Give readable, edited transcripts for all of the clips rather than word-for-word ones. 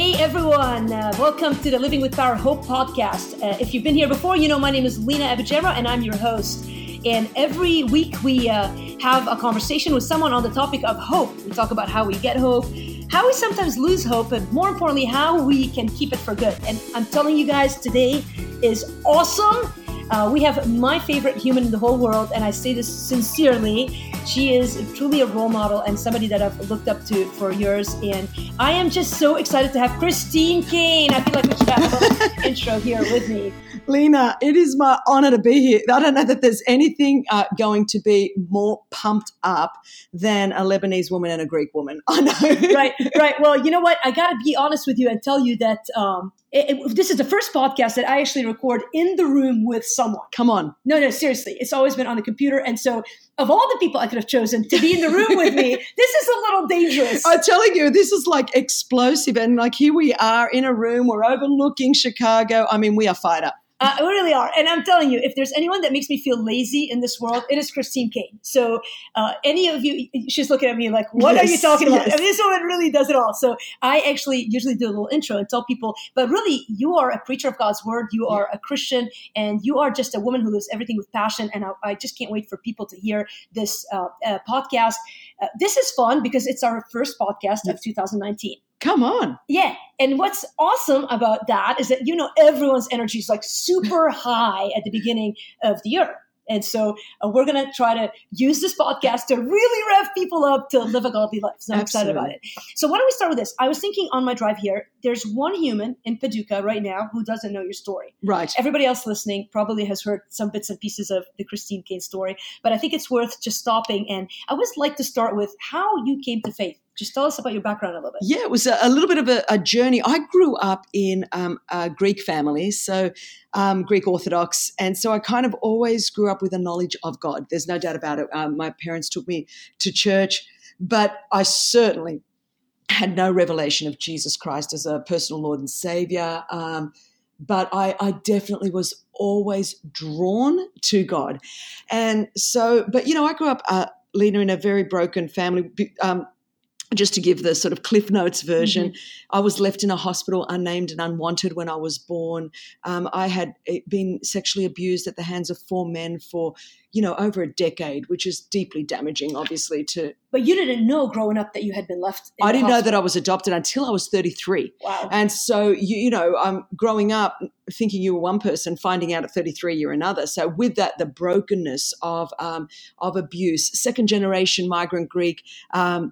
Hey everyone, welcome to the Living With Power Hope Podcast. If you've been here before, you know my name is Lena Abuajemra and I'm your host. And every week we have a conversation with someone on the topic of hope. We talk about how we get hope, how we sometimes lose hope, and more importantly, how we can keep it for good. And I'm telling you guys, today is awesome. We have my favorite human in the whole world, and I say this sincerely. She is truly a role model and somebody that I've looked up to for years. And I am just so excited to have Christine Caine. I feel like we should have a little intro here with me. Lena, it is my honor to be here. I don't know that there's anything going to be more pumped up than a Lebanese woman and a Greek woman. I know. Right. Well, you know what? I got to be honest with you and tell you that this is the first podcast that I actually record in the room with someone. Come on. No, seriously. It's always been on the computer. And so of all the people I could have chosen to be in the room with me, this is a little dangerous. I'm telling you, this is like explosive. And like here we are in a room. We're overlooking Chicago. I mean, we are fired up. We really are. And I'm telling you, if there's anyone that makes me feel lazy in this world, it is Christine Caine. So any of you, she's looking at me like, what are you talking about? Yes. I mean, this woman really does it all. So I actually usually do a little intro and tell people, but really you are a preacher of God's word. You are a Christian and you are just a woman who lives everything with passion. And I just can't wait for people to hear this podcast. This is fun because it's our first podcast of 2019. Come on. Yeah. And what's awesome about that is that, you know, everyone's energy is like super high at the beginning of the year. And so we're going to try to use this podcast to really rev people up to live a godly life. So I'm excited about it. So why don't we start with this? I was thinking on my drive here, there's one human in Paducah right now who doesn't know your story. Right. Everybody else listening probably has heard some bits and pieces of the Christine Caine story, but I think it's worth just stopping. And I always like to start with how you came to faith. Just tell us about your background a little bit. Yeah, it was a little bit of a journey. I grew up in a Greek family, so Greek Orthodox. And so I kind of always grew up with a knowledge of God. There's no doubt about it. My parents took me to church, but I certainly had no revelation of Jesus Christ as a personal Lord and Savior. But I definitely was always drawn to God. And so, but, you know, I grew up, Lena, in a very broken family. Just to give the sort of Cliff Notes version, I was left in a hospital unnamed and unwanted when I was born. I had been sexually abused at the hands of four men for, you know, over a decade, which is deeply damaging, obviously, to... But you didn't know growing up that you had been left in the hospital. I didn't know that I was adopted until I was 33. Wow. And so, you know, growing up thinking you were one person, finding out at 33 you're another. So with that, the brokenness of abuse, second-generation migrant Greek,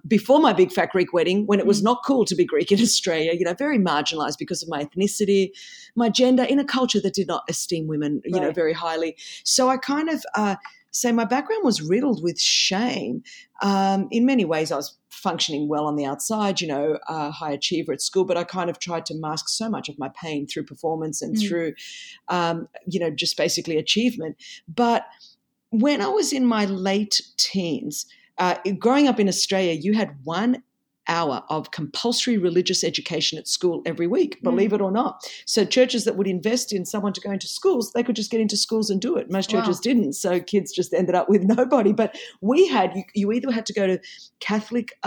before my big fat Greek wedding, when it was not cool to be Greek in Australia, you know, very marginalised because of my ethnicity, my gender, in a culture that did not esteem women, you know, very highly. So I kind of... So my background was riddled with shame. In many ways, I was functioning well on the outside, you know, a high achiever at school, but I kind of tried to mask so much of my pain through performance and through, you know, just basically achievement. But when I was in my late teens, growing up in Australia, you had 1 hour of compulsory religious education at school every week, believe it or not. So churches that would invest in someone to go into schools, they could just get into schools and do it. Most churches didn't, so kids just ended up with nobody. But we had, you either had to go to Catholic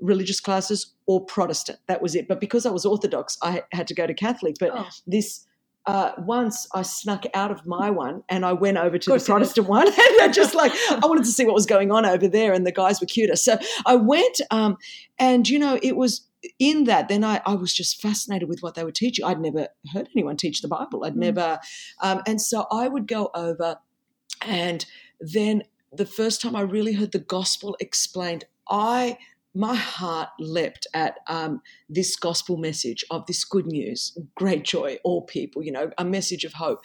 religious classes or Protestant. That was it. But because I was Orthodox, I had to go to Catholic. But this... once I snuck out of my one and I went over to the Protestant one and I just like, I wanted to see what was going on over there and the guys were cuter. So I went and, you know, it was in that then I was just fascinated with what they were teaching. I'd never heard anyone teach the Bible. I'd never. And so I would go over and then the first time I really heard the gospel explained, my heart leapt at this gospel message of this good news, great joy, all people, you know, a message of hope.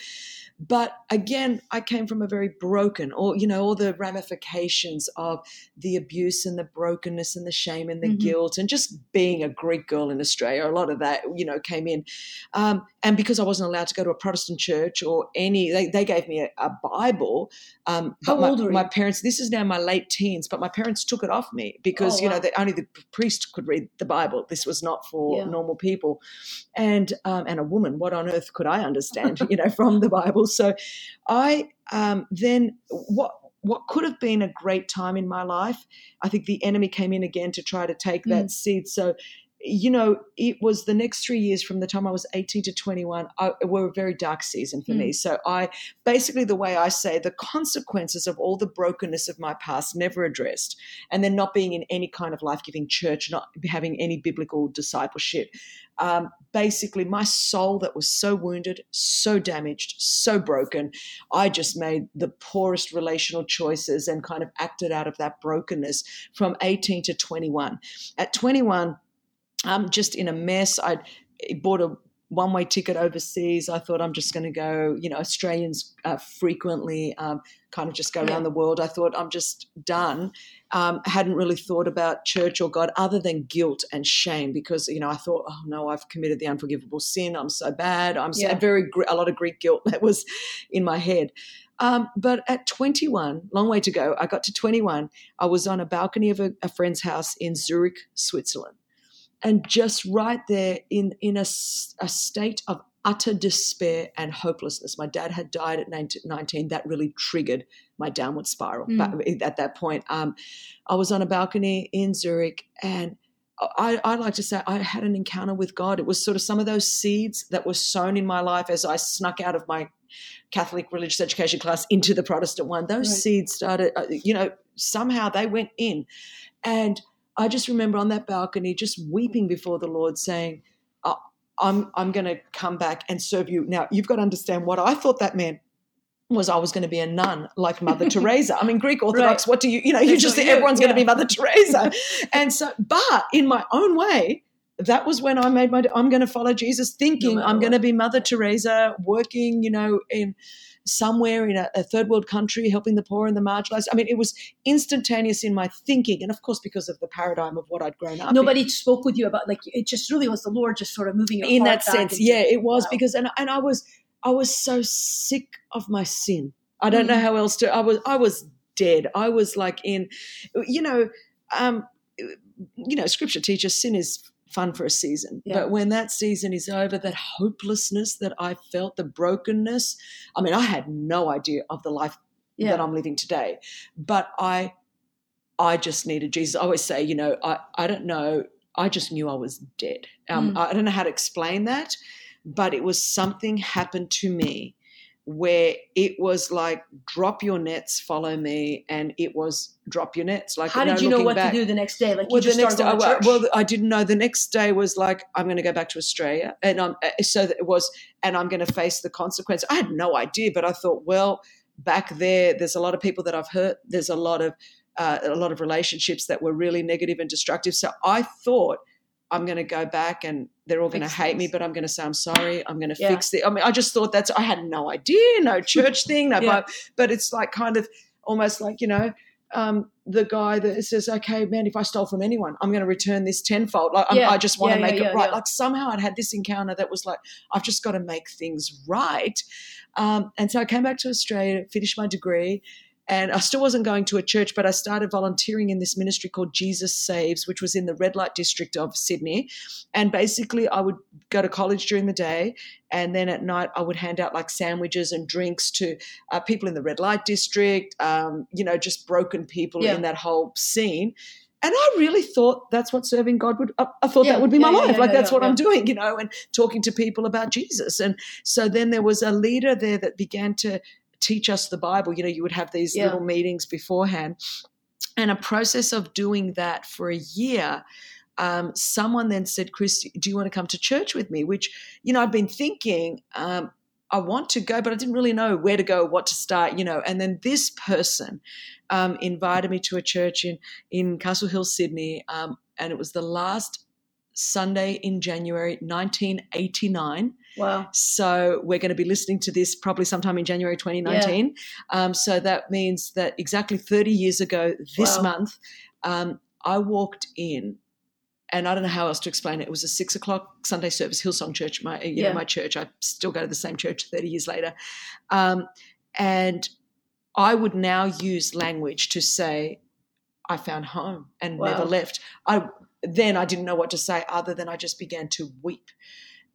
But again, I came from a very broken, or, you know, all the ramifications of the abuse and the brokenness and the shame and the guilt and just being a Greek girl in Australia, a lot of that, you know, came in. And because I wasn't allowed to go to a Protestant church or any, they gave me a Bible. How old were you? My parents, this is now my late teens, but my parents took it off me because, you know, only the priest could read the Bible. This was not for normal people. And a woman, what on earth could I understand, you know, from the Bible? So I then what could have been a great time in my life, I think the enemy came in again to try to take that seed. So you know, it was the next 3 years from the time I was 18 to 21 were a very dark season for me. So I basically, the way I say, the consequences of all the brokenness of my past never addressed, and then not being in any kind of life-giving church, not having any biblical discipleship. Basically, my soul that was so wounded, so damaged, so broken, I just made the poorest relational choices and kind of acted out of that brokenness from 18 to 21. At 21, just in a mess. I bought a one-way ticket overseas. I thought, I'm just going to go, you know, Australians frequently kind of just go around the world. I thought, I'm just done. Hadn't really thought about church or God other than guilt and shame, because, you know, I thought, oh no, I've committed the unforgivable sin. I'm so bad. I'm so a lot of Greek guilt that was in my head. But at 21, long way to go, I got to 21. I was on a balcony of a friend's house in Zurich, Switzerland. And just right there in a state of utter despair and hopelessness. My dad had died at 19. That really triggered my downward spiral. But at that point, I was on a balcony in Zurich, and I like to say I had an encounter with God. It was sort of some of those seeds that were sown in my life as I snuck out of my Catholic religious education class into the Protestant one. Those seeds started, you know, somehow they went in. And I just remember on that balcony just weeping before the Lord, saying, I'm going to come back and serve you. Now, you've got to understand what I thought that meant was I was going to be a nun like Mother Teresa. I mean, Greek Orthodox, what do you know, you just think everyone's going to be Mother Teresa. And so, but in my own way, that was when I made my, I'm going to follow Jesus, thinking I'm going to be Mother Teresa, working, you know, in somewhere in a third world country, helping the poor and the marginalized. I mean, it was instantaneous in my thinking. And of course, because of the paradigm of what I'd grown up in. Spoke with you about, like, it just really was the Lord just sort of moving your in that sense. Yeah, it was because, and I was so sick of my sin. I don't know how else to, I was dead. I was like in, you know, scripture teaches sin is fun for a season. But when that season is over, that hopelessness that I felt, the brokenness, I mean, I had no idea of the life that I'm living today, but I just needed Jesus. I always say, you know, I don't know. I just knew I was dead. I don't know how to explain that, but it was something happened to me where it was like, drop your nets, follow me, and it was drop your nets. Like, how did you know what to do the next day? Like, I didn't know. The next day was like, I'm going to go back to Australia, and I'm going to face the consequence. I had no idea, but I thought, well, back there's a lot of people that I've hurt. There's a lot of relationships that were really negative and destructive. So I thought, I'm going to go back and they're all going to hate me, but I'm going to say I'm sorry. I'm going to fix it. I mean, I just thought I had no idea, no church thing, no but it's like kind of almost like, you know, the guy that says, okay, man, if I stole from anyone, I'm going to return this tenfold. Like, I just want to make it right. Yeah. Like, somehow I'd had this encounter that was like, I've just got to make things right. And so I came back to Australia, finished my degree. And I still wasn't going to a church, but I started volunteering in this ministry called Jesus Saves, which was in the red light district of Sydney. And basically I would go to college during the day, and then at night I would hand out like sandwiches and drinks to people in the red light district, you know, just broken people in that whole scene. And I really thought that's what serving God would, I thought that would be my life. That's what I'm doing, you know, and talking to people about Jesus. And so then there was a leader there that began to teach us the Bible. You know, you would have these little meetings beforehand, and a process of doing that for a year. Someone then said, Chris, do you want to come to church with me? Which, you know, I'd been thinking, I want to go, but I didn't really know where to go, what to start, you know. And then this person invited me to a church in Castle Hill, Sydney, and it was the last Sunday in January 1989. Wow. So we're going to be listening to this probably sometime in January 2019. Yeah. So that means that exactly 30 years ago this month, I walked in, and I don't know how else to explain it. It was a 6:00 Sunday service, Hillsong Church, my know, my church. I still go to the same church 30 years later. And I would now use language to say I found home and never left. Then I didn't know what to say other than I just began to weep,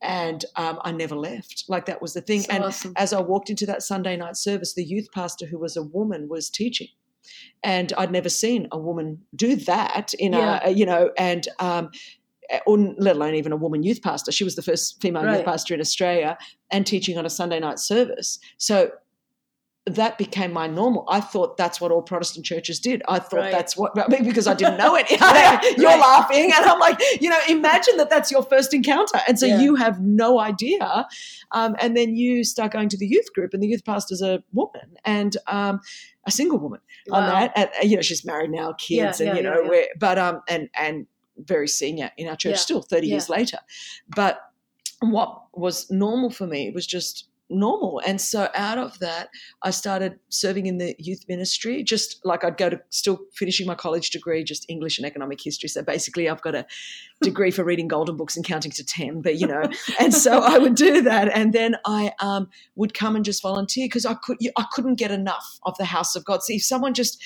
and I never left. Like, that was the thing. So, and as I walked into that Sunday night service, the youth pastor, who was a woman, was teaching, and I'd never seen a woman do that in a, you know, and or let alone even a woman youth pastor. She was the first female youth pastor in Australia and teaching on a Sunday night service. So that became my normal. I thought that's what all Protestant churches did. I thought that's what, I mean, because I didn't know it. You're laughing. And I'm like, you know, imagine that that's your first encounter. And so you have no idea. And then you start going to the youth group and the youth pastor's a woman and a single woman on that. And, you know, she's married now, kids, and, you know, but, and very senior in our church still 30 years later. But what was normal for me was just normal. And so out of that, I started serving in the youth ministry, just like I'd go to still finishing my college degree, just English and economic history. So basically I've got a degree for reading golden books and counting to 10, but you know, and so I would do that. And then I would come and just volunteer because I couldn't get enough of the house of God. See, if someone just,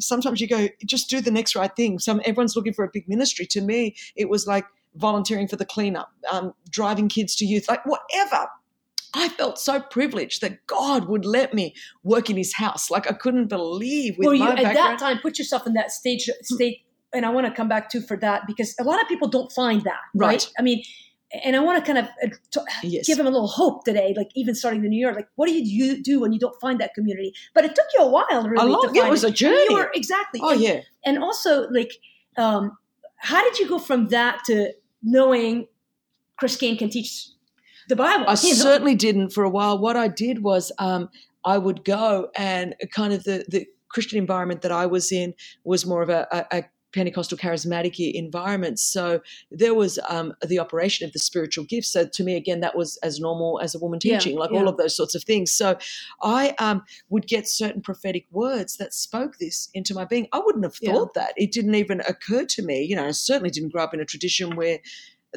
sometimes you go, just do the next right thing. Everyone's looking for a big ministry. To me, it was like volunteering for the cleanup, driving kids to youth, like whatever. I felt so privileged that God would let me work in his house. Like I couldn't believe with my background. At that time, put yourself in that state, and I want to come back to for that because a lot of people don't find that, right? I mean, and I want to kind of give them a little hope today, like even starting in New York, like what do you do when you don't find that community? But it took you a while really to find it. It was a journey. And you were, oh, and, and also like how did you go from that to knowing Chris Caine can teach the Bible? I certainly didn't for a while. What I did was I would go and kind of the Christian environment that I was in was more of a Pentecostal charismatic environment. So there was the operation of the spiritual gifts. So to me, again, that was as normal as a woman teaching, all of those sorts of things. So I would get certain prophetic words that spoke this into my being. I wouldn't have thought that. It didn't even occur to me. You know, I certainly didn't grow up in a tradition where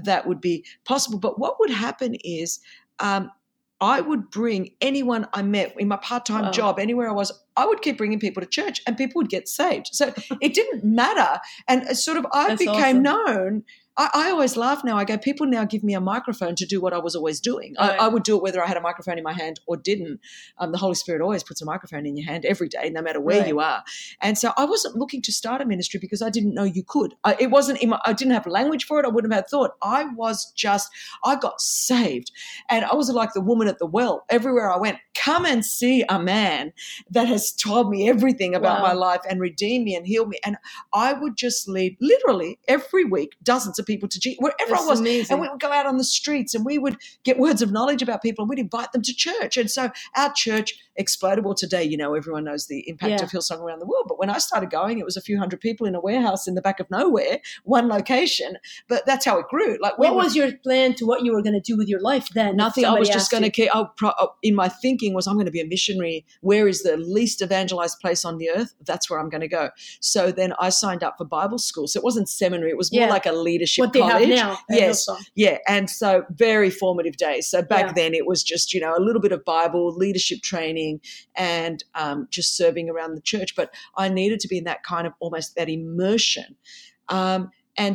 that would be possible. But what would happen is I would bring anyone I met in my part-time job, anywhere I was, I would keep bringing people to church and people would get saved. So it didn't matter. And sort of I became known. I always laugh now. I go, people now give me a microphone to do what I was always doing. I would do it whether I had a microphone in my hand or didn't. The Holy Spirit always puts a microphone in your hand every day, no matter where you are. And so I wasn't looking to start a ministry because I didn't know you could. It wasn't in my, I didn't have language for it. I wouldn't have had thought. I was just, I got saved. And I was like the woman at the well. Everywhere I went, come and see a man that has told me everything about my life and redeemed me and healed me. And I would just lead literally every week dozens of people to wherever I was. Amazing. And we would go out on the streets and we would get words of knowledge about people and we'd invite them to church. And so our church exploded. Well, today, you know, everyone knows the impact of Hillsong around the world. But when I started going, it was a few hundred people in a warehouse in the back of nowhere, one location. But that's how it grew. Like, what was your plan to what you were going to do with your life then? Nothing. I was just going to keep, in my thinking was I'm going to be a missionary. Where is the least evangelized place on the earth? That's where I'm going to go. So then I signed up for Bible school. So it wasn't seminary. It was more like a leadership what they college. Have now. And so very formative days. So back then it was just, you know, a little bit of Bible, leadership training and just serving around the church. But I needed to be in that kind of almost that immersion. And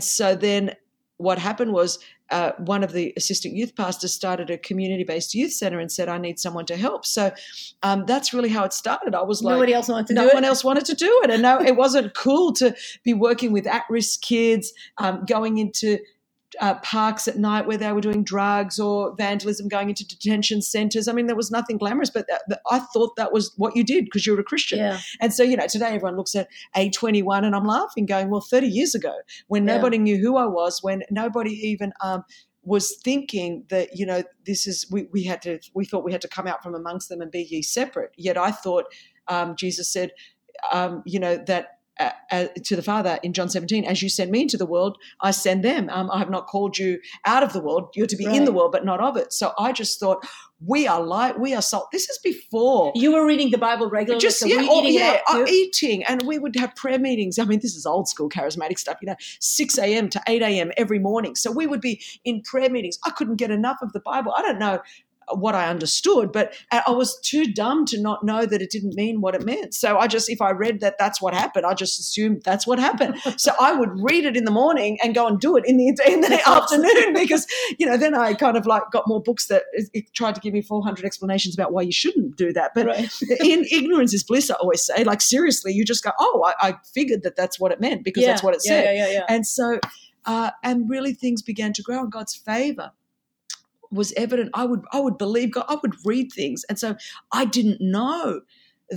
so then what happened was one of the assistant youth pastors started a community-based youth center and said, I need someone to help. So that's really how it started. I was like, nobody else wanted to do it. No one else wanted to do it. And no, it wasn't cool to be working with at-risk kids, going into parks at night where they were doing drugs or vandalism, going into detention centers. I mean, there was nothing glamorous, but I thought that was what you did because you were a Christian. Yeah. And so, you know, today everyone looks at A21 and I'm laughing going, well, 30 years ago when nobody knew who I was, when nobody even was thinking that, you know, this is, we thought we had to come out from amongst them and be ye separate. Yet I thought Jesus said, you know, that to the Father in John 17, as you send me into the world, I send them. I have not called you out of the world. You're to be in the world, but not of it. So I just thought, we are light, we are salt. This is before. You were reading the Bible regularly. Eating. And we would have prayer meetings. I mean, this is old school charismatic stuff, you know, 6 a.m. to 8 a.m. every morning. So we would be in prayer meetings. I couldn't get enough of the Bible. I don't know what I understood, but I was too dumb to not know that it didn't mean what it meant. So I just, if I read that that's what happened, I just assumed that's what happened. So I would read it in the morning and go and do it in the afternoon because, you know, then I kind of like got more books that it tried to give me 400 explanations about why you shouldn't do that. But in ignorance is bliss, I always say. Like seriously, you just go, oh, I figured that that's what it meant because that's what it said. And so And really things began to grow, and God's favor was evident. I would believe God. I would read things. And so I didn't know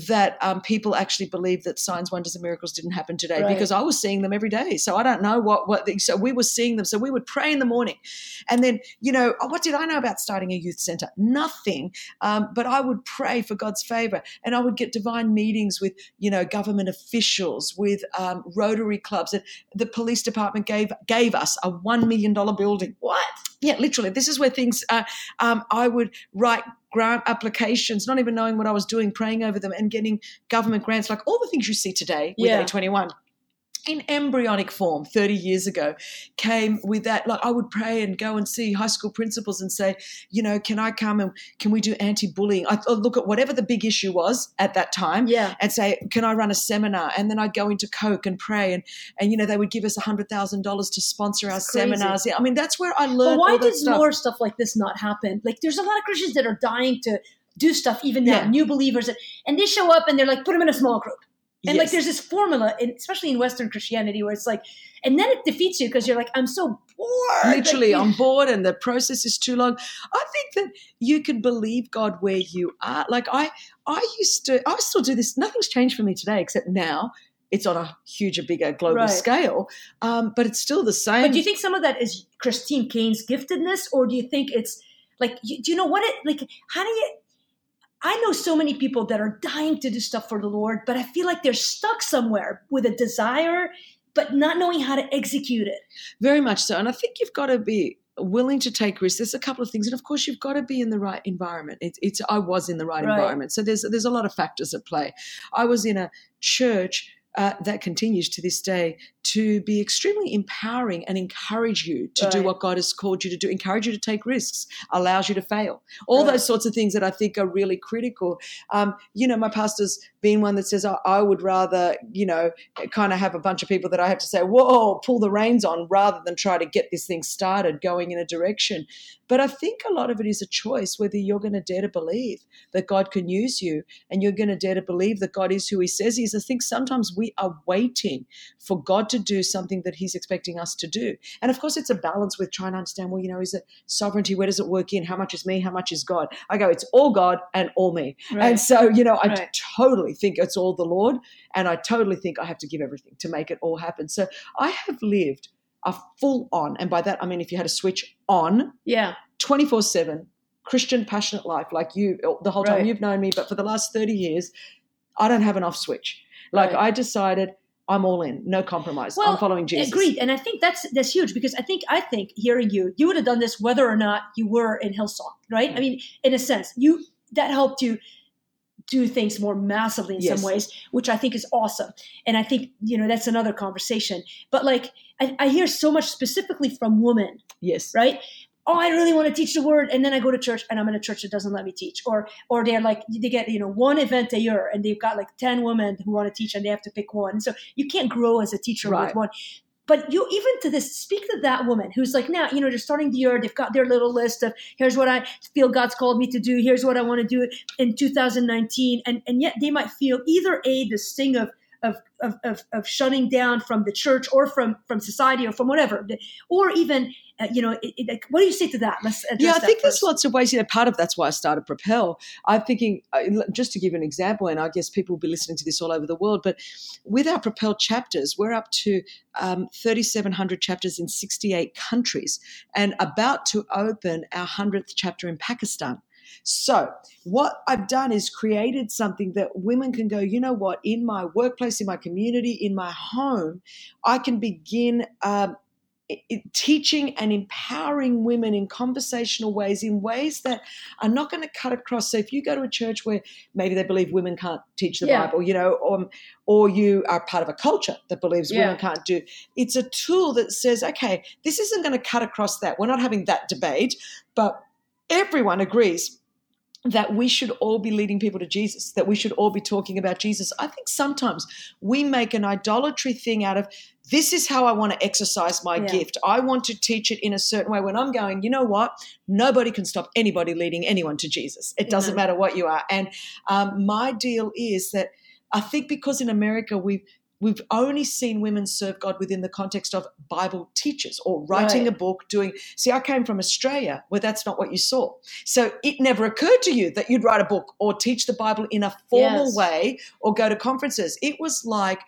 that people actually believed that signs, wonders, and miracles didn't happen today, right, because I was seeing them every day. So I don't know so we were seeing them. So we would pray in the morning. And then, what did I know about starting a youth center? Nothing. But I would pray for God's favor, and I would get divine meetings with, government officials, with Rotary clubs. And the police department gave us a $1 million building. What? Yeah, literally. This is where things, I would write grant applications, not even knowing what I was doing, praying over them and getting government grants, like all the things you see today with A21 in embryonic form 30 years ago came with that. Like I would pray and go and see high school principals and say, can I come and can we do anti-bullying? I'd look at whatever the big issue was at that time and say, can I run a seminar? And then I'd go into Coke and pray and they would give us $100,000 to sponsor our seminars. Yeah, I mean, that's where I learned. But why did more stuff like this not happen? Like there's a lot of Christians that are dying to do stuff even now, new believers. And they show up and they're like, put them in a small group. And like there's this formula, especially in Western Christianity, where it's like, and then it defeats you because you're like, I'm so bored. Literally on board, and the process is too long. I think that you can believe God where you are. Like I still do this. Nothing's changed for me today except now it's on a bigger global scale, but it's still the same. But do you think some of that is Christine Caine's giftedness, or do you think it's like, do you know what it, like, how do you... I know so many people that are dying to do stuff for the Lord, but I feel like they're stuck somewhere with a desire, but not knowing how to execute it. Very much so. And I think you've got to be willing to take risks. There's a couple of things. And, of course, you've got to be in the right environment. I was in the right environment. So there's a lot of factors at play. I was in a church that continues to this day to be extremely empowering and encourage you to do what God has called you to do, encourage you to take risks, allows you to fail. All those sorts of things that I think are really critical. My pastor's been one that says, I would rather, kind of have a bunch of people that I have to say, whoa, pull the reins on rather than try to get this thing started going in a direction. But I think a lot of it is a choice whether you're going to dare to believe that God can use you, and you're going to dare to believe that God is who he says he is. I think sometimes we are waiting for God to do something that he's expecting us to do. And, of course, it's a balance with trying to understand, is it sovereignty? Where does it work in? How much is me? How much is God? I go, it's all God and all me. Right. And so, I totally think it's all the Lord, and I totally think I have to give everything to make it all happen. So I have lived a full on, and by that I mean if you had a switch on, 24/7 Christian passionate life, like you the whole time you've known me, but for the last 30 years, I don't have an off switch. Like I decided I'm all in, no compromise. Well, I'm following Jesus. Agreed, and I think that's huge because I think hearing you would have done this whether or not you were in Hillsong, right? Mm-hmm. I mean, in a sense, that helped you do things more massively in some ways, which I think is awesome. And I think, that's another conversation. But like I hear so much specifically from women, right? Oh, I really want to teach the word. And then I go to church and I'm in a church that doesn't let me teach. Or they're like, they get, one event a year and they've got like 10 women who want to teach and they have to pick one. So you can't grow as a teacher with one. But you even to this, speak to that woman who's like, now, they're starting the year. They've got their little list of here's what I feel God's called me to do. Here's what I want to do in 2019. And yet they might feel either A, this thing of shutting down from the church or from society or from whatever, or even... what do you say to that? Let's address that. I think there's lots of ways. Part of that's why I started Propel. I'm thinking, just to give an example, and I guess people will be listening to this all over the world, but with our Propel chapters, we're up to 3,700 chapters in 68 countries and about to open our 100th chapter in Pakistan. So what I've done is created something that women can go, in my workplace, in my community, in my home, I can begin teaching and empowering women in conversational ways, in ways that are not going to cut across. So if you go to a church where maybe they believe women can't teach the Bible, or you are part of a culture that believes women can't do, it's a tool that says, okay, this isn't going to cut across that. We're not having that debate, but everyone agrees that we should all be leading people to Jesus, that we should all be talking about Jesus. I think sometimes we make an idolatry thing out of, this is how I want to exercise my gift. I want to teach it in a certain way, when I'm going, you know what? Nobody can stop anybody leading anyone to Jesus. It doesn't matter what you are. And my deal is that I think because in America we've we've only seen women serve God within the context of Bible teachers or writing a book, see, I came from Australia where that's not what you saw. So it never occurred to you that you'd write a book or teach the Bible in a formal way or go to conferences. It was like,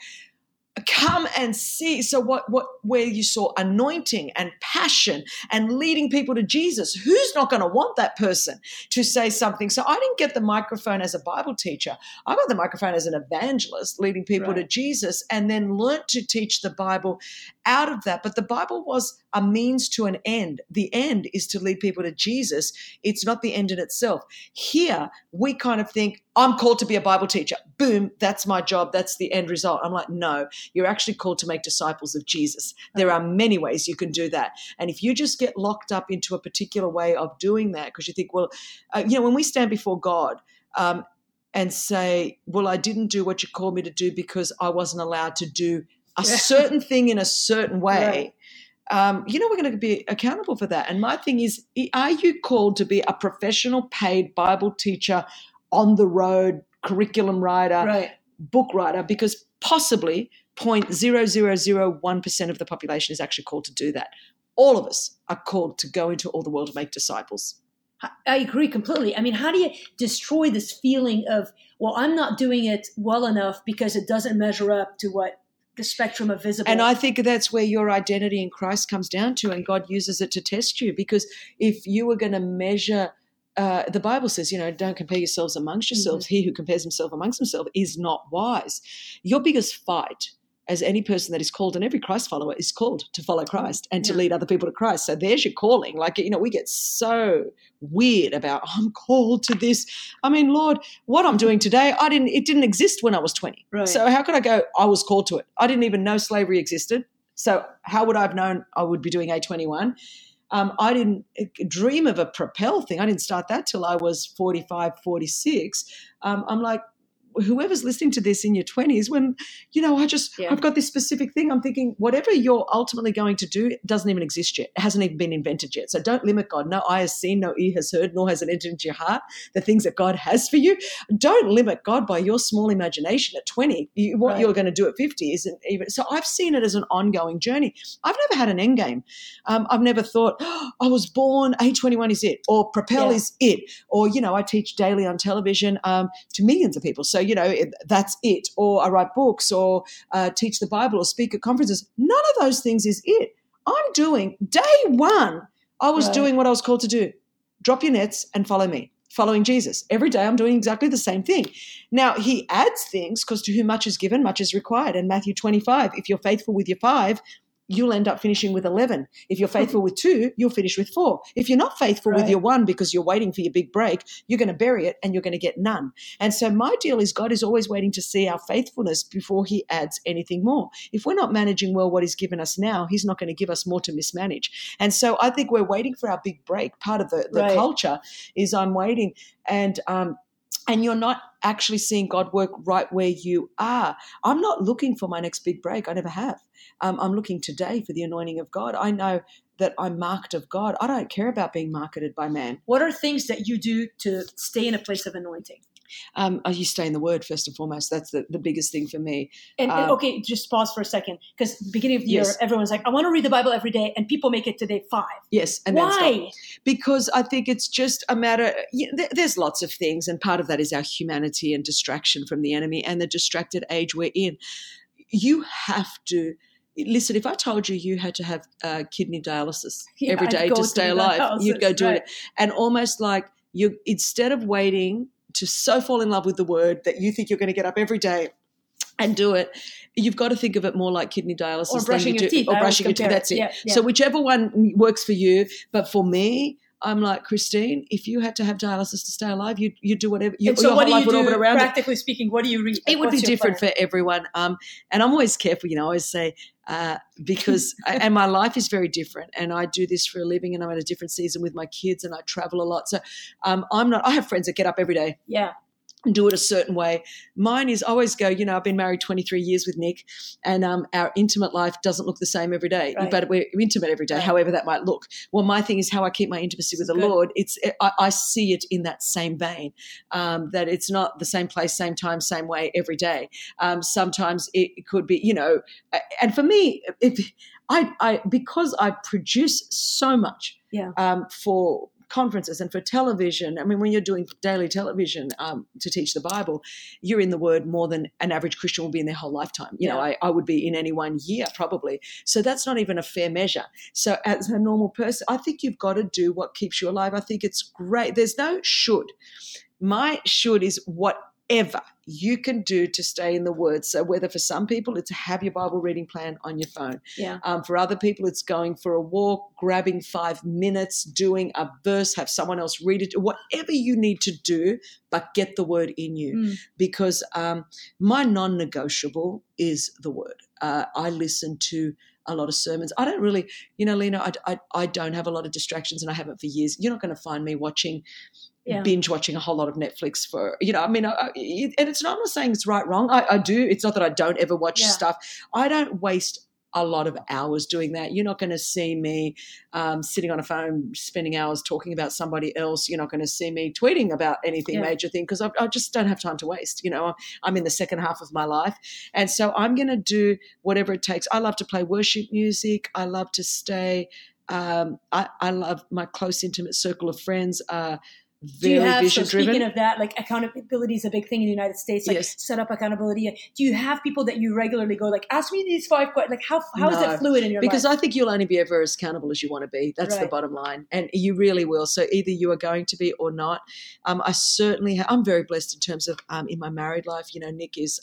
come and see. So where you saw anointing and passion and leading people to Jesus, who's not going to want that person to say something? So I didn't get the microphone as a Bible teacher. I got the microphone as an evangelist leading people to Jesus, and then learnt to teach the Bible out of that. But the Bible was a means to an end. The end is to lead people to Jesus. It's not the end in itself. Here, we kind of think, I'm called to be a Bible teacher. Boom, that's my job. That's the end result. I'm like, no, you're actually called to make disciples of Jesus. There are many ways you can do that. And if you just get locked up into a particular way of doing that, because you think, well, when we stand before God and say, well, I didn't do what you called me to do because I wasn't allowed to do a certain thing in a certain way, we're going to be accountable for that. And my thing is, are you called to be a professional paid Bible teacher, on the road, curriculum writer, book writer? Because possibly 0.0001% of the population is actually called to do that. All of us are called to go into all the world and make disciples. I agree completely. I mean, how do you destroy this feeling of, well, I'm not doing it well enough because it doesn't measure up to what the spectrum of visible. And I think that's where your identity in Christ comes down to, and God uses it to test you, because if you were going to measure, the Bible says, don't compare yourselves amongst yourselves. Mm-hmm. He who compares himself amongst himself is not wise. Your biggest fight as any person that is called, and every Christ follower is called to follow Christ and to lead other people to Christ. So there's your calling. Like, we get so weird about, I'm called to this. I mean, Lord, what I'm doing today, it didn't exist when I was 20. Right. So how could I go, I was called to it? I didn't even know slavery existed. So how would I have known I would be doing A21? I didn't dream of a Propel thing. I didn't start that till I was 45, 46. I'm like, whoever's listening to this in your 20s, when, I've got this specific thing, I'm thinking whatever you're ultimately going to do doesn't even exist yet. It hasn't even been invented yet. So don't limit God. No eye has seen, no ear has heard, nor has it entered into your heart the things that God has for you. Don't limit God by your small imagination at 20. What you're going to do at 50 isn't even. So I've seen it as an ongoing journey. I've never had an end game. I've never thought, I was born, A21 is it, or Propel is it, or, I teach daily on television to millions of people. So, that's it, or I write books or teach the Bible or speak at conferences. None of those things is it. I'm doing day one. I was doing what I was called to do. Drop your nets and follow me, following Jesus. Every day I'm doing exactly the same thing. Now, he adds things, because to whom much is given, much is required. And Matthew 25, if you're faithful with your 5, you'll end up finishing with 11. If you're faithful with 2, you'll finish with 4. If you're not faithful with your 1 because you're waiting for your big break, you're going to bury it and you're going to get none. And so my deal is God is always waiting to see our faithfulness before he adds anything more. If we're not managing well what he's given us now, he's not going to give us more to mismanage. And so I think we're waiting for our big break. Part of the culture is I'm waiting, and you're not actually seeing God work right where you are. I'm not looking for my next big break. I never have. I'm looking today for the anointing of God. I know that I'm marked of God. I don't care about being marketed by man. What are things that you do to stay in a place of anointing? You stay in the Word first and foremost. That's the biggest thing for me. And okay, just pause for a second, because beginning of the year, everyone's like, I want to read the Bible every day, and people make it to day 5. Yes, and why? Because I think it's just a matter. There's lots of things, and part of that is our humanity and distraction from the enemy and the distracted age we're in. You have to. Listen, if I told you had to have kidney dialysis every day to stay alive, you'd go do it. And almost like you, instead of waiting to so fall in love with the Word that you think you're going to get up every day and do it, you've got to think of it more like kidney dialysis. Or brushing your teeth. That's it. Yeah. So whichever one works for you. But for me, I'm like, Christine, if you had to have dialysis to stay alive, you do whatever. So what do you do, practically speaking? What do you read? It would be different for everyone. And I'm always careful, I always say, because and my life is very different, and I do this for a living, and I'm at a different season with my kids, and I travel a lot. So I have friends that get up every day. Yeah. do it a certain way. Mine is always go, you know, I've been married 23 years with Nick, and our intimate life doesn't look the same every day, right. But we're intimate every day, right. However that might look. Well, my thing is how I keep my intimacy with the Lord. I see it in that same vein, that it's not the same place, same time, same way every day. Sometimes it could be, you know, and for me, because I produce so much for conferences and for television. I mean, when you're doing daily television to teach the Bible, you're in the Word more than an average Christian will be in their whole lifetime. You know, I would be in any one year probably. So that's not even a fair measure. So as a normal person, I think you've got to do what keeps you alive. I think it's great. There's no should. My should is whatever you can do to stay in the Word. So whether for some people it's have your Bible reading plan on your phone. Yeah. For other people it's going for a walk, grabbing 5 minutes, doing a verse, have someone else read it, whatever you need to do, but get the Word in you. Because my non-negotiable is the Word. I listen to a lot of sermons. I don't really, you know, Lena, I don't have a lot of distractions, and I haven't for years. You're not going to find me binge watching a whole lot of Netflix for, you know, I mean, and it's not, I'm not saying it's right, wrong. I do. It's not that I don't ever watch stuff. I don't waste a lot of hours doing that. You're not going to see me sitting on a phone spending hours talking about somebody else. You're not going to see me tweeting about anything major thing, because I just don't have time to waste. You know, I'm in the second half of my life, and so I'm going to do whatever it takes. I love to play worship music. I love to stay. I love my close, intimate circle of friends. Very vision driven. Speaking of that, like accountability is a big thing in the United States. Like set up accountability. Do you have people that you regularly go like, ask me these 5 questions? Like how is that fluid in your life? Because I think you'll only be ever as accountable as you want to be. That's the bottom line, and you really will. So either you are going to be or not. I certainly I'm very blessed in terms of in my married life. You know, Nick is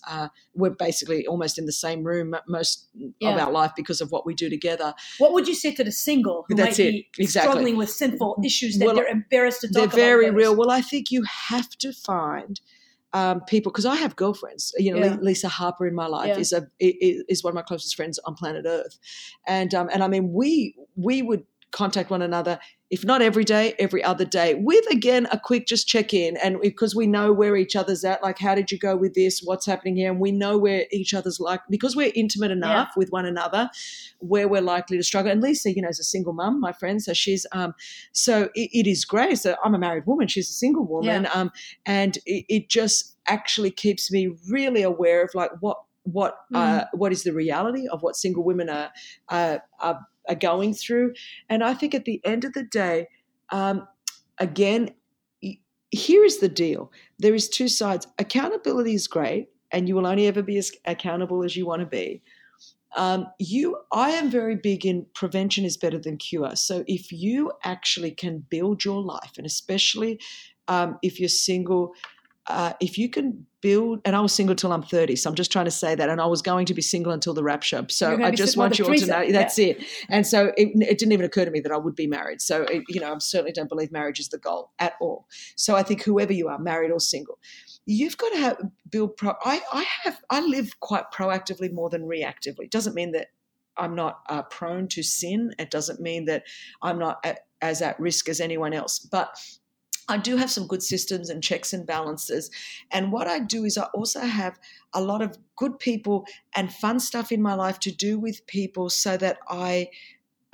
we're basically almost in the same room most of our life because of what we do together. What would you say to the single who struggling with sinful issues that they're embarrassed to talk about? Real. Well, I think you have to find people, because I have girlfriends. You know, Lisa Harper in my life is one of my closest friends on planet Earth, and I mean we would contact one another, if not every day, every other day, with again a quick just check in, and because we know where each other's at, like how did you go with this, what's happening here, and we know where each other's like, because we're intimate enough with one another where we're likely to struggle. And Lisa, you know, is a single mum, my friend, so she's so it is great. So I'm a married woman, she's a single woman, and it just actually keeps me really aware of like what is the reality of what single women are going through. And I think at the end of the day, again, here is the deal. There is 2 sides. Accountability is great, and you will only ever be as accountable as you want to be. I am very big in prevention is better than cure. So if you actually can build your life, and especially if you're single, if you can build, and I was single till I'm 30, so I'm just trying to say that, and I was going to be single until the rapture. So I just want you all to know that's it. And so it didn't even occur to me that I would be married. So, you know, I certainly don't believe marriage is the goal at all. So I think whoever you are, married or single, you've got to build. I live quite proactively more than reactively. It doesn't mean that I'm not prone to sin. It doesn't mean that I'm not as at risk as anyone else, but I do have some good systems and checks and balances. And what I do is I also have a lot of good people and fun stuff in my life to do with people, so that I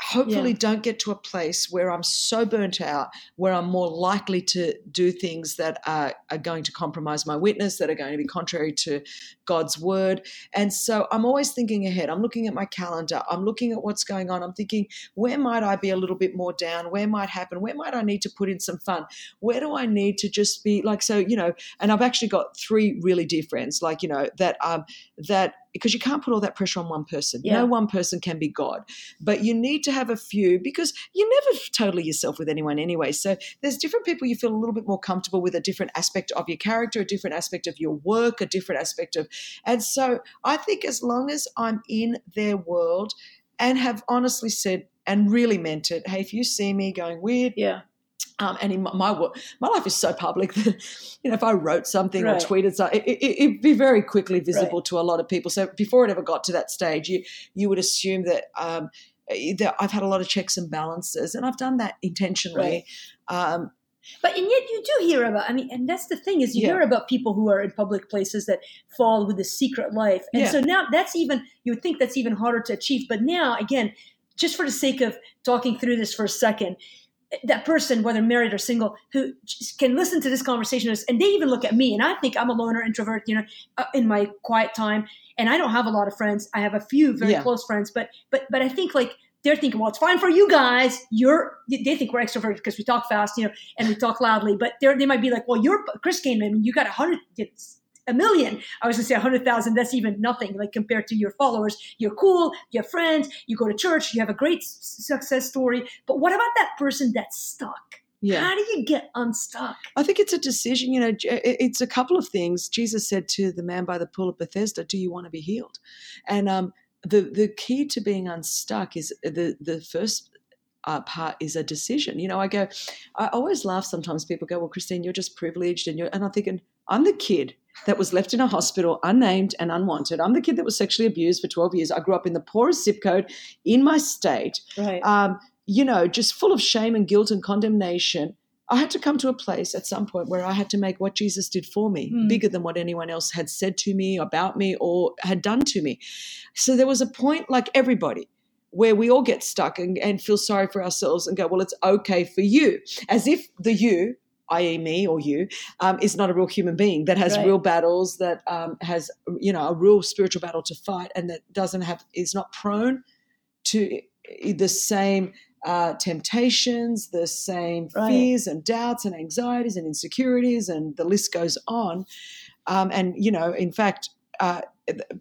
hopefully don't get to a place where I'm so burnt out, where I'm more likely to do things that are going to compromise my witness, that are going to be contrary to God's word. And so I'm always thinking ahead. I'm looking at my calendar. I'm looking at what's going on. I'm thinking, where might I be a little bit more down? Where might happen? Where might I need to put in some fun? Where do I need to just be like, so, you know, and I've actually got 3 really dear friends, like, you know, that because you can't put all that pressure on one person. Yeah. No one person can be God, but you need to have a few, because you're never totally yourself with anyone anyway. So there's different people you feel a little bit more comfortable with, a different aspect of your character, a different aspect of your work, a different aspect of, and so I think as long as I'm in their world and have honestly said and really meant it, hey, if you see me going weird, and in my life is so public that, you know, if I wrote something or tweeted something, it'd be very quickly visible to a lot of people. So before it ever got to that stage, you would assume that that I've had a lot of checks and balances, and I've done that intentionally. But and yet you do hear about, I mean, and that's the thing is you hear about people who are in public places that fall with a secret life. And so now that's even, you would think that's even harder to achieve. But now, again, just for the sake of talking through this for a second, that person, whether married or single, who can listen to this conversation and they even look at me and I think I'm a loner introvert, you know, in my quiet time. And I don't have a lot of friends. I have a few very close friends, but I think like, they're thinking, well, it's fine for you guys. They think we're extroverted because we talk fast, you know, and we talk loudly. But they might be like, well, you're Chris Caine, I mean, you got 100, a million. I was gonna say 100,000. That's even nothing, like compared to your followers. You're cool. You have friends. You go to church. You have a great success story. But what about that person that's stuck? Yeah. How do you get unstuck? I think it's a decision. You know, it's a couple of things. Jesus said to the man by the pool of Bethesda, "Do you want to be healed?" And The key to being unstuck is the first part is a decision. You know, I always laugh sometimes. People go, well, Christine, you're just privileged. And I'm thinking, I'm the kid that was left in a hospital, unnamed and unwanted. I'm the kid that was sexually abused for 12 years. I grew up in the poorest zip code in my state, right. You know, just full of shame and guilt and condemnation. I had to come to a place at some point where I had to make what Jesus did for me bigger than what anyone else had said to me, about me, or had done to me. So there was a point, like everybody, where we all get stuck and feel sorry for ourselves and go, well, it's okay for you, as if the you, i.e. me or you, is not a real human being that has real battles, that has, you know, a real spiritual battle to fight, and that is not prone to the same temptations, the same fears and doubts and anxieties and insecurities, and the list goes on. And, you know, in fact,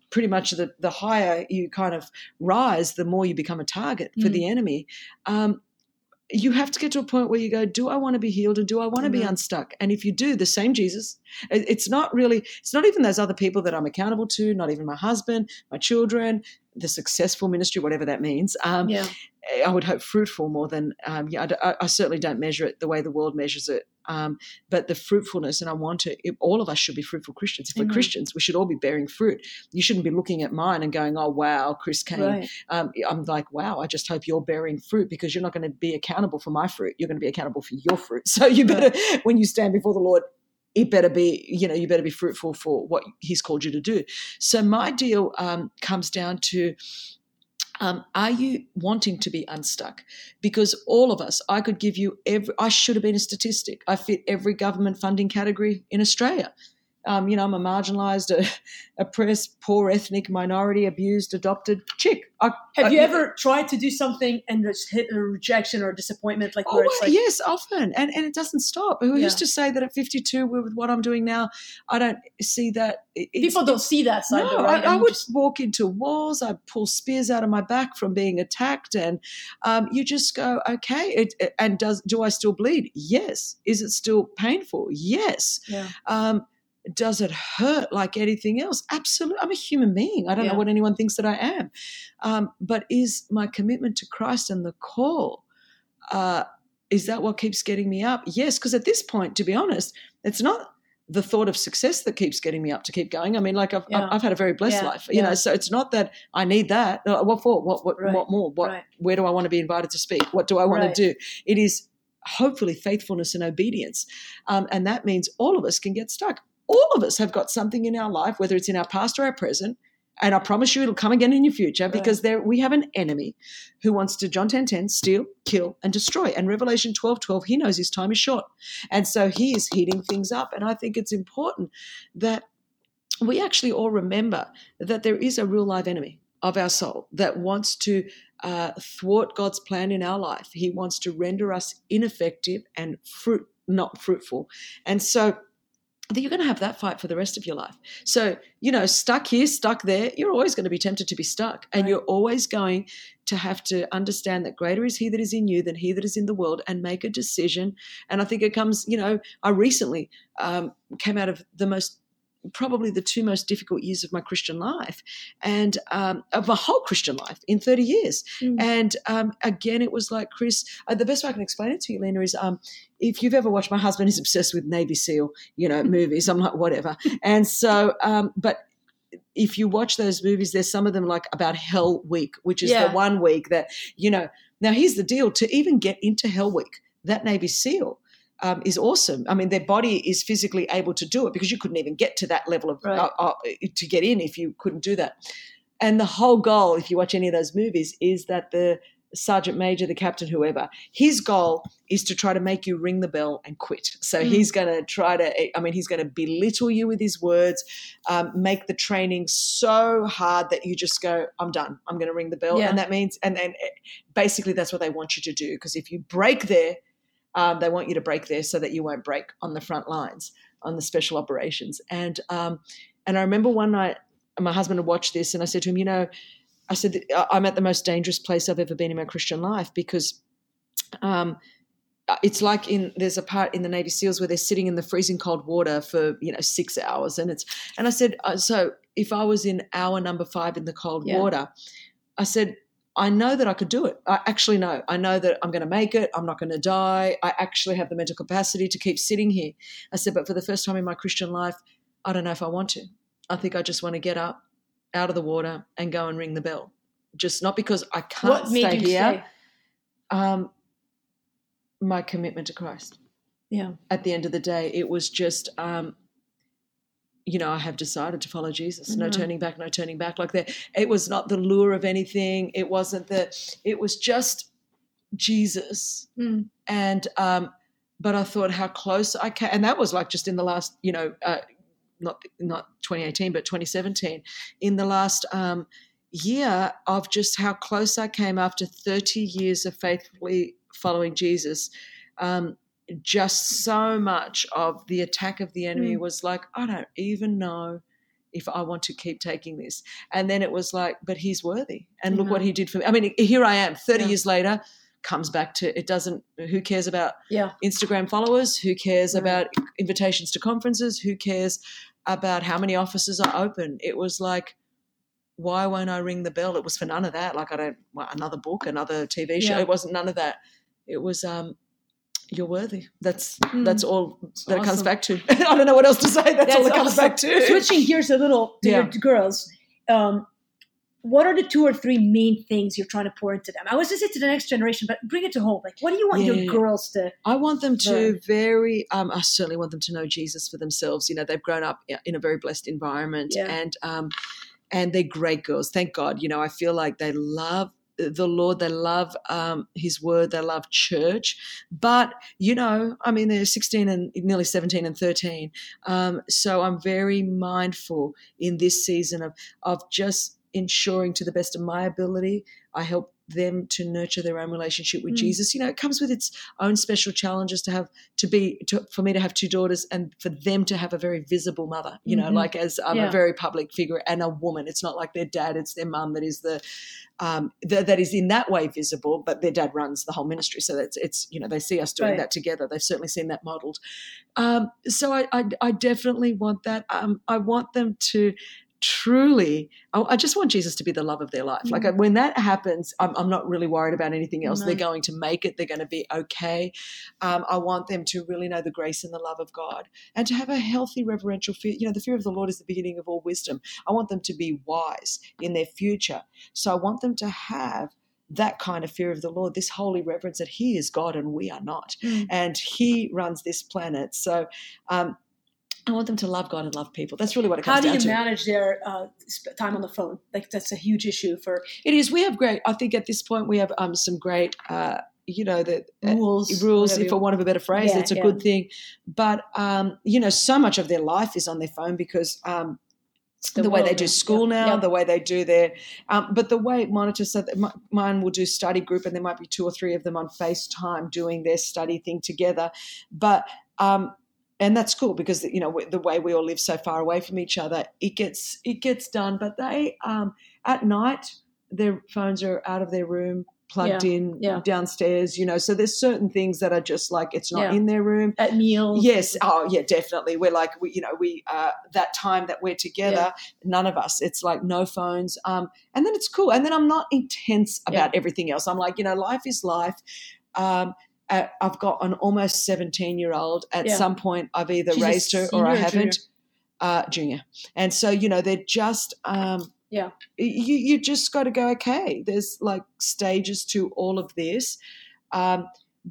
pretty much the higher you kind of rise, the more you become a target for the enemy. You have to get to a point where you go, do I want to be healed and do I want to be unstuck? And if you do, the same Jesus, it's not even those other people that I'm accountable to, not even my husband, my children, the successful ministry, whatever that means. I would hope fruitful more than, I certainly don't measure it the way the world measures it. But the fruitfulness, and all of us should be fruitful Christians. If we're Christians, we should all be bearing fruit. You shouldn't be looking at mine and going, oh, wow, Chris Caine. Right. I'm like, wow, I just hope you're bearing fruit, because you're not going to be accountable for my fruit. You're going to be accountable for your fruit. So you better, when you stand before the Lord, you better be fruitful for what he's called you to do. So my deal comes down to, are you wanting to be unstuck? Because all of us, I should have been a statistic. I fit every government funding category in Australia. You know, I'm a marginalised, oppressed, poor ethnic minority, abused, adopted chick. Have you ever tried to do something and just hit a rejection or a disappointment? Where it's like, yes, often, and it doesn't stop. Who's to say that at 52, with what I'm doing now, I don't see that. People don't see that side. No, right? I would walk into walls. I'd pull spears out of my back from being attacked, and you just go, okay. Do I still bleed? Yes. Is it still painful? Yes. Yeah. Does it hurt like anything else? Absolutely. I'm a human being. I don't know what anyone thinks that I am. But is my commitment to Christ and the call, is that what keeps getting me up? Yes, because at this point, to be honest, it's not the thought of success that keeps getting me up to keep going. I mean, like I've had a very blessed life, you know, so it's not that I need that. What for? What more? Where do I want to be invited to speak? What do I want to do? It is hopefully faithfulness and obedience. And that means all of us can get stuck. All of us have got something in our life, whether it's in our past or our present, and I promise you it'll come again in your future, because we have an enemy who wants to, John 10:10, steal, kill, and destroy. And Revelation 12:12, he knows his time is short. And so he is heating things up. And I think it's important that we actually all remember that there is a real live enemy of our soul that wants to thwart God's plan in our life. He wants to render us ineffective and not fruitful. And so that you're going to have that fight for the rest of your life. So, you know, stuck here, stuck there, you're always going to be tempted to be stuck. And you're always going to have to understand that greater is he that is in you than he that is in the world, and make a decision. And I think it comes, you know, I recently came out of probably the two most difficult years of my Christian life, and of my whole Christian life in 30 years. And again, it was like, Chris, the best way I can explain it to you, Lena, is if you've ever watched, my husband is obsessed with Navy SEAL, you know, movies. I'm like, whatever. And so, but if you watch those movies, there's some of them like about Hell Week, which is the 1 week that, you know, now here's the deal, to even get into Hell Week, that Navy SEAL is awesome. I mean, their body is physically able to do it, because you couldn't even get to that level of to get in if you couldn't do that. And the whole goal, if you watch any of those movies, is that the sergeant major, the captain, whoever, his goal is to try to make you ring the bell and quit. So he's going to try to, he's going to belittle you with his words, make the training so hard that you just go, I'm done, I'm going to ring the bell. Yeah. And that means, and then basically that's what they want you to do, because if you break there, they want you to break there so that you won't break on the front lines, on the special operations. And I remember one night my husband had watched this, and I said to him, I said, I'm at the most dangerous place I've ever been in my Christian life, because it's like there's a part in the Navy SEALs where they're sitting in the freezing cold water for, 6 hours. And I said, so if I was in hour number 5 in the cold water, I said, I know that I could do it. I actually know. I know that I'm going to make it. I'm not going to die. I actually have the mental capacity to keep sitting here. I said, but for the first time in my Christian life, I don't know if I want to. I think I just want to get up out of the water and go and ring the bell, just not because I can't stay here. My commitment to Christ. Yeah. At the end of the day, it was just, I have decided to follow Jesus. Mm-hmm. No turning back. Like that. It was not the lure of anything. It was just Jesus. Mm. And, but I thought how close I came. And that was like just in the last, not 2018, but 2017, in the last year, of just how close I came after 30 years of faithfully following Jesus. Just so much of the attack of the enemy was like, I don't even know if I want to keep taking this. And then it was like, but he's worthy. And look what he did for me. I mean, here I am 30 years later, comes back to who cares about Instagram followers, who cares about invitations to conferences, who cares about how many offices are open. It was like, why won't I ring the bell? It was for none of that. Like, I don't want another book, another TV show. It wasn't none of that. It was you're worthy. That's all that it comes back to. I don't know what else to say. That's all it comes back to. Switching gears a little to your girls, what are the 2 or 3 main things you're trying to pour into them? I was going to say to the next generation, but bring it to home. Like, what do you want your girls to? I want them to learn? I certainly want them to know Jesus for themselves. They've grown up in a very blessed environment, and they're great girls. Thank God. I feel like they love the Lord, they love his word, they love church, but they're 16 and nearly 17 and 13. So I'm very mindful in this season of just ensuring to the best of my ability I help them to nurture their own relationship with Jesus. It comes with its own special challenges for me to have 2 daughters and for them to have a very visible mother, like as I'm a very public figure and a woman. It's not like their dad, it's their mum that is the, that is in that way visible, but their dad runs the whole ministry. So that's, they see us doing that together. They've certainly seen that modeled. So I definitely want that. I want them to, truly, I just want Jesus to be the love of their life. Like when that happens, I'm not really worried about anything else. No. They're going to make it. They're going to be okay. I want them to really know the grace and the love of God and to have a healthy reverential fear. The fear of the Lord is the beginning of all wisdom. I want them to be wise in their future. So I want them to have that kind of fear of the Lord, this holy reverence that he is God and we are not, and he runs this planet. So, I want them to love God and love people. That's really what it comes down to. How do you manage their time on the phone? Like, that's a huge issue for... It is. We have great... I think at this point we have some great, the rules if for want of a better phrase. It's a good thing. But, so much of their life is on their phone because... the way they do school now, the way they do their, but the way it monitors, so that mine will do study group and there might be 2 or 3 of them on FaceTime doing their study thing together. But, and that's cool because, the way we all live so far away from each other, it gets done. But they, at night, their phones are out of their room, plugged in downstairs, So there's certain things that are just like it's not in their room. At meals. Yes. Oh, yeah, definitely. We're like, we that time that we're together, none of us. It's like no phones. And then it's cool. And then I'm not intense about everything else. I'm like, life is life. I've got an almost 17-year-old. At some point I've either raised her or I haven't. Junior. And so, they're just you just got to go, okay, there's like stages to all of this.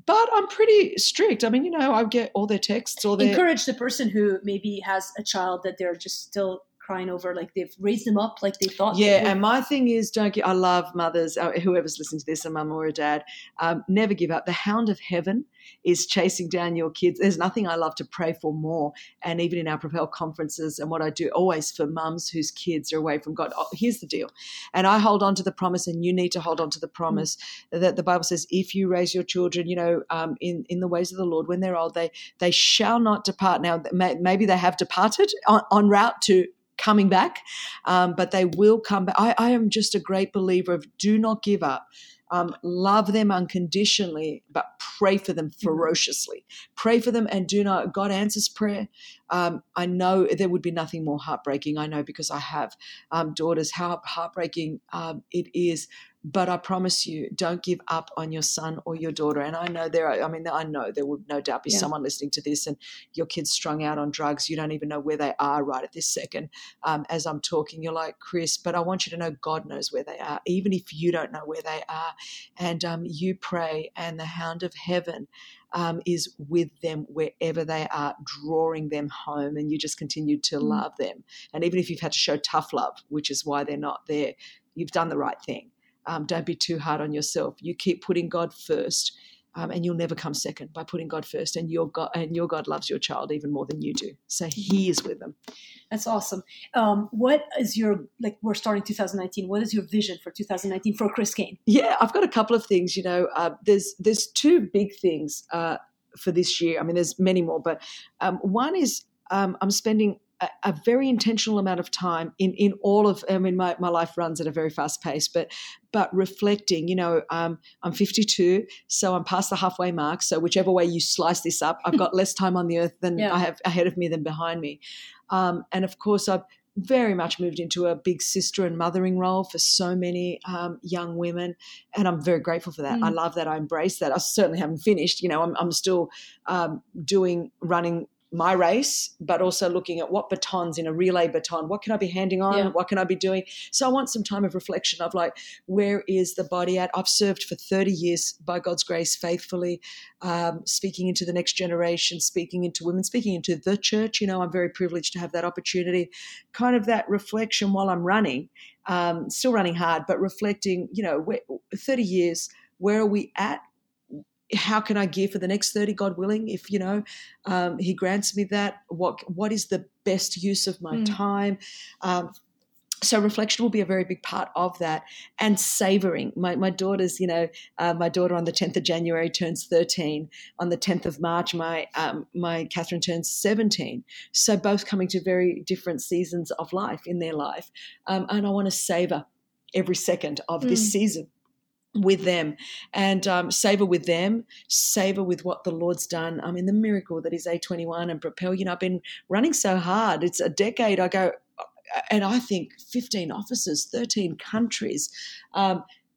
But I'm pretty strict. I mean, you know, I get all their texts. Encourage the person who maybe has a child that they're just still crying over, like they've raised them up like they thought. Yeah, and my thing is, I love mothers, whoever's listening to this, a mum or a dad, never give up. The hound of heaven is chasing down your kids. There's nothing I love to pray for more. And even in our Propel conferences and what I do always for mums whose kids are away from God, here's the deal. And I hold on to the promise, and you need to hold on to the promise that the Bible says, if you raise your children, you know, in the ways of the Lord, when they're old, they shall not depart. Now, maybe they have departed en route to coming back, but they will come back. I am just a great believer of do not give up. Love them unconditionally, but pray for them ferociously. Pray for them and do not. God answers prayer. I know there would be nothing more heartbreaking. I know because I have daughters how heartbreaking it is. But I promise you, don't give up on your son or your daughter. And I know there will no doubt be someone listening to this and your kid's strung out on drugs. You don't even know where they are right at this second. As I'm talking, you're like, Chris, but I want you to know God knows where they are, even if you don't know where they are. And you pray, and the hound of heaven is with them wherever they are, drawing them home, and you just continue to love them. And even if you've had to show tough love, which is why they're not there, you've done the right thing. Don't be too hard on yourself. You keep putting God first, and you'll never come second by putting God first. And your God loves your child even more than you do. So He is with them. That's awesome. What is your, like, we're starting 2019. What is your vision for 2019 for Chris Caine? Yeah, I've got a couple of things. You know, there's two big things for this year. I mean, there's many more, but one is I'm spending a very intentional amount of time in all of, I mean, my life runs at a very fast pace, but reflecting, you know, I'm 52, so I'm past the halfway mark. So whichever way you slice this up, I've got less time on the earth than I have ahead of me than behind me. And of course, I've very much moved into a big sister and mothering role for so many young women, and I'm very grateful for that. I love that. I embrace that. I certainly haven't finished. You know, I'm still running my race, but also looking at what batons in a relay baton, what can I be handing on? Yeah. What can I be doing? So I want some time of reflection of like, where is the body at? I've served for 30 years by God's grace faithfully, speaking into the next generation, speaking into women, speaking into the church. You know, I'm very privileged to have that opportunity, kind of that reflection while I'm running, still running hard, but reflecting, you know, 30 years, where are we at? How can I give for the next 30, God willing, if, you know, He grants me that? What is the best use of my time? So reflection will be a very big part of that, and savouring. My daughter's, you know, my daughter on the 10th of January turns 13. On the 10th of March, my Catherine turns 17. So both coming to very different seasons of life in their life. And I want to savour every second of this season with them, and savour with them, savour with what the Lord's done. I mean, the miracle that is A21 and Propel. You know, I've been running so hard. It's a decade. I go, and I think 15 offices, 13 countries.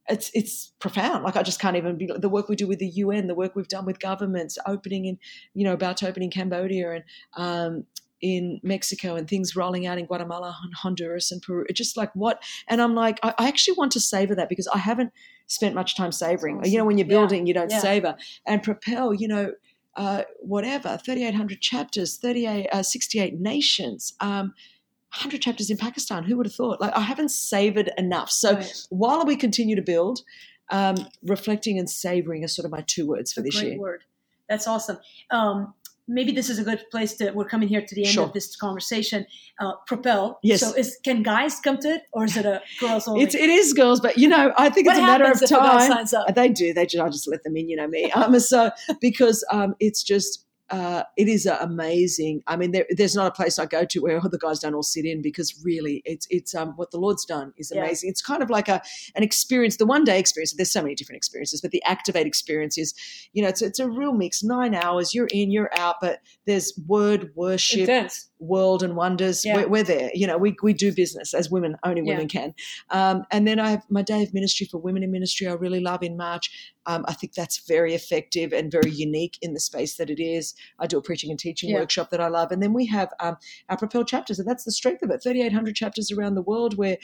It's profound. Like, I just can't even be, the work we do with the UN, the work we've done with governments, opening in, you know, about to open in Cambodia and in Mexico, and things rolling out in Guatemala and Honduras and Peru. It's just like what? And I'm like, I actually want to savour that, because I haven't spent much time savouring. Awesome. You know, when you're building, you don't savour. And Propel, you know, 3,800 chapters, 68 nations, 100 chapters in Pakistan. Who would have thought? Like, I haven't savoured enough. So while we continue to build, reflecting and savouring are sort of my two words for this year. Great word. That's awesome. Maybe this is a good place to, we're coming here to the end of this conversation. Propel. Yes. So can guys come to it, or is it a girls only? It is girls, but, you know, I think it's a matter of time. Signs up? They do. I just let them in, you know me. Because it's just, it is amazing. I mean, there's not a place I go to where the guys don't all sit in, because really it's what the Lord's done is amazing. Yeah. It's kind of like an experience, the one day experience. There's so many different experiences, but the Activate experience is, you know, it's a real mix. 9 hours, you're in, you're out, but there's word worship, world and wonders. Yeah. We're there. You know, we do business as women, only women can. And then I have my day of ministry for women in ministry I really love in March. I think that's very effective and very unique in the space that it is. I do a preaching and teaching workshop that I love. And then we have our Propel chapters, and that's the strength of it, 3,800 chapters around the world where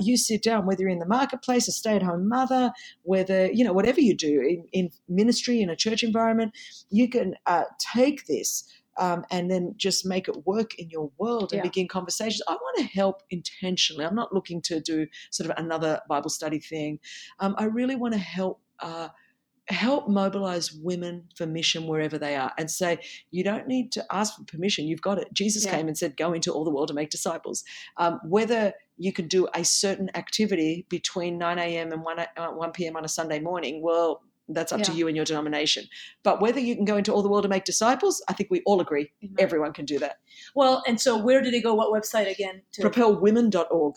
you sit down, whether you're in the marketplace, a stay-at-home mother, whether, you know, whatever you do in ministry, in a church environment, you can take this and then just make it work in your world and begin conversations. I want to help intentionally. I'm not looking to do sort of another Bible study thing. I really want to help mobilize women for mission wherever they are and say, you don't need to ask for permission. You've got it. Jesus came and said, go into all the world and make disciples. Whether you can do a certain activity between 9 a.m. and 1 p.m. on a Sunday morning, well, that's up to you and your denomination. But whether you can go into all the world and make disciples, I think we all agree everyone can do that. Well, and so where do they go? What website again? Propelwomen.org.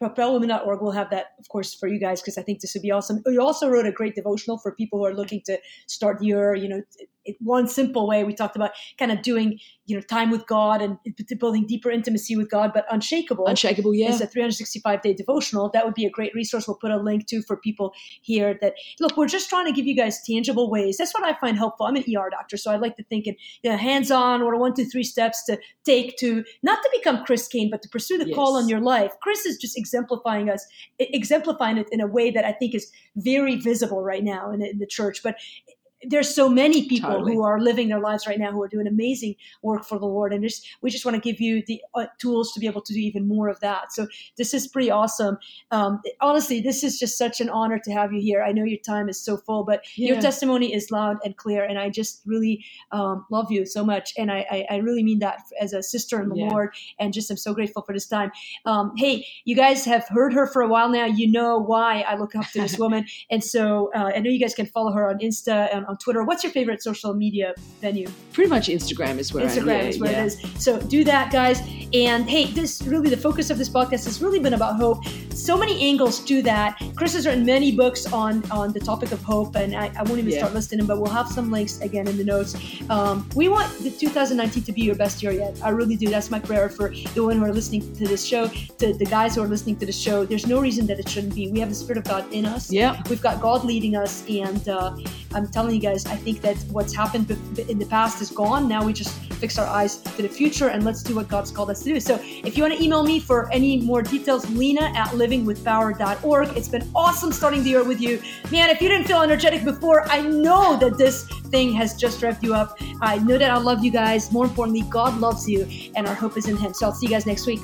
Propelwomen.org. We'll have that, of course, for you guys, because I think this would be awesome. You also wrote a great devotional for people who are looking to start your, you know, one simple way. We talked about kind of doing, you know, time with God and building deeper intimacy with God, but Unshakable. Unshakable, yeah. It's a 365-day devotional. That would be a great resource. We'll put a link to for people here that, look, we're just trying to give you guys tangible ways. That's what I find helpful. I'm an ER doctor, so I like to think in, you know, hands-on or 1, 2, 3 steps to take to, not to become Chris Caine, but to pursue the call on your life. Chris is just exemplifying it in a way that I think is very visible right now in the church. But there's so many people who are living their lives right now who are doing amazing work for the Lord. And we just want to give you the tools to be able to do even more of that. So this is pretty awesome. Honestly, this is just such an honor to have you here. I know your time is so full, but your testimony is loud and clear. And I just really love you so much. And I really mean that as a sister in the Lord. And just I'm so grateful for this time. Hey, you guys have heard her for a while now. You know why I look up to this woman. And so I know you guys can follow her on Insta and on Twitter. What's your favorite social media venue? Pretty much Instagram is where it is. So do that, guys. And hey, this really, the focus of this podcast has really been about hope. So many angles to that. Chris has written many books on the topic of hope, and I won't even start listing them, but we'll have some links again in the notes. We want the 2019 to be your best year yet. I really do. That's my prayer for the women who are listening to this show, to the guys who are listening to the show. There's no reason that it shouldn't be. We have the Spirit of God in us. Yeah. We've got God leading us, and I'm telling you guys, I think that what's happened in the past is gone. Now we just fix our eyes to the future and let's do what God's called us to do. So if you want to email me for any more details, lena@livingwithpower.org. It's been awesome starting the year with you. Man, if you didn't feel energetic before, I know that this thing has just revved you up. I know that I love you guys. More importantly, God loves you and our hope is in Him. So I'll see you guys next week.